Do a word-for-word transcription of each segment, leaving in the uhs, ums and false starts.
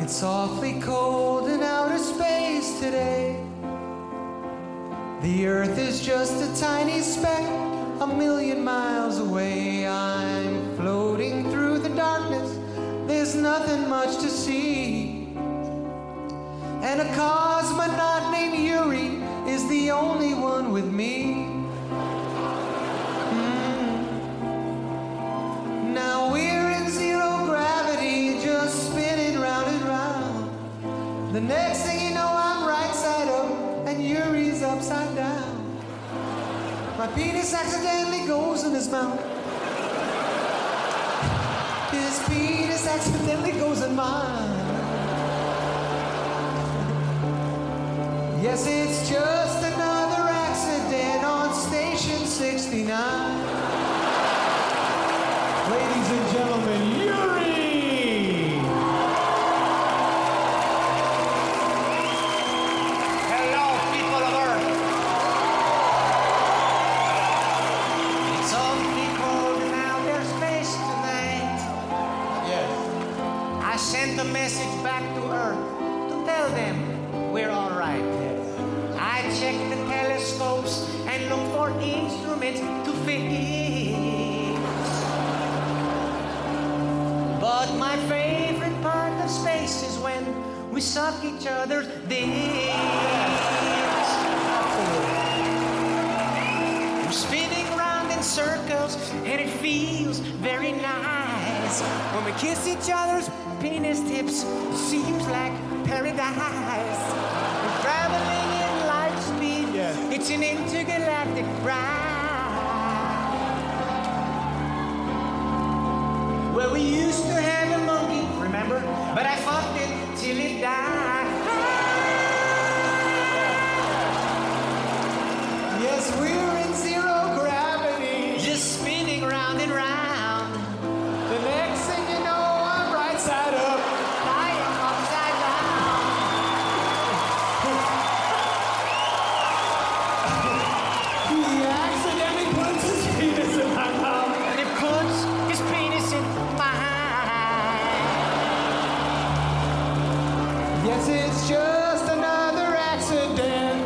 It's awfully cold in outer space today. The earth is just a tiny speck, a million miles away. I'm floating through the darkness, there's nothing much to see. And a cosmonaut named Yuri is the only one with me. Mm. Now we're in zero gravity, just spinning round and round. The next thing you know, I'm right side up and Yuri's upside down. My penis accidentally goes in his mouth. His penis accidentally goes in mine. Yes, it's just another accident on Station sixty-nine. Ladies and gentlemen, Yuri! Hello, people of Earth! It's awfully cold in outer space tonight. Yes. I sent a message back to Earth to tell them we're all right. Yes. I checked the telescopes and looked for instruments to fix. But my favorite part of space is when we suck each other's dicks. We're spinning round in circles, and it feels very nice. When we kiss each other's penis tips, seems like paradise. We're traveling in light speed, yeah. It's an intergalactic ride. Well, we used to have a monkey, remember? But I fucked it till it died. Yes, we're in zero gravity, just spinning round and round. The next thing you know, I'm right side up. I am upside down. He accidentally puts his penis in my mouth. And it puts his penis in Yes, it's just another accident.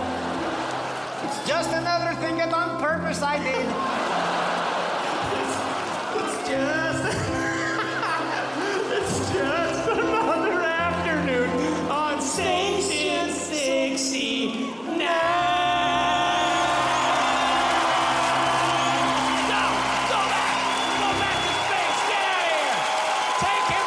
It's just another thing that on purpose I did. it's, it's just... it's just another afternoon on Station sixty-nine. No! Go back! Go back to space! Get out of here! Take him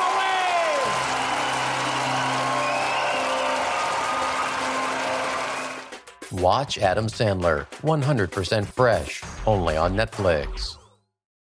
away! Watch Adam Sandler, one hundred percent Fresh, only on Netflix.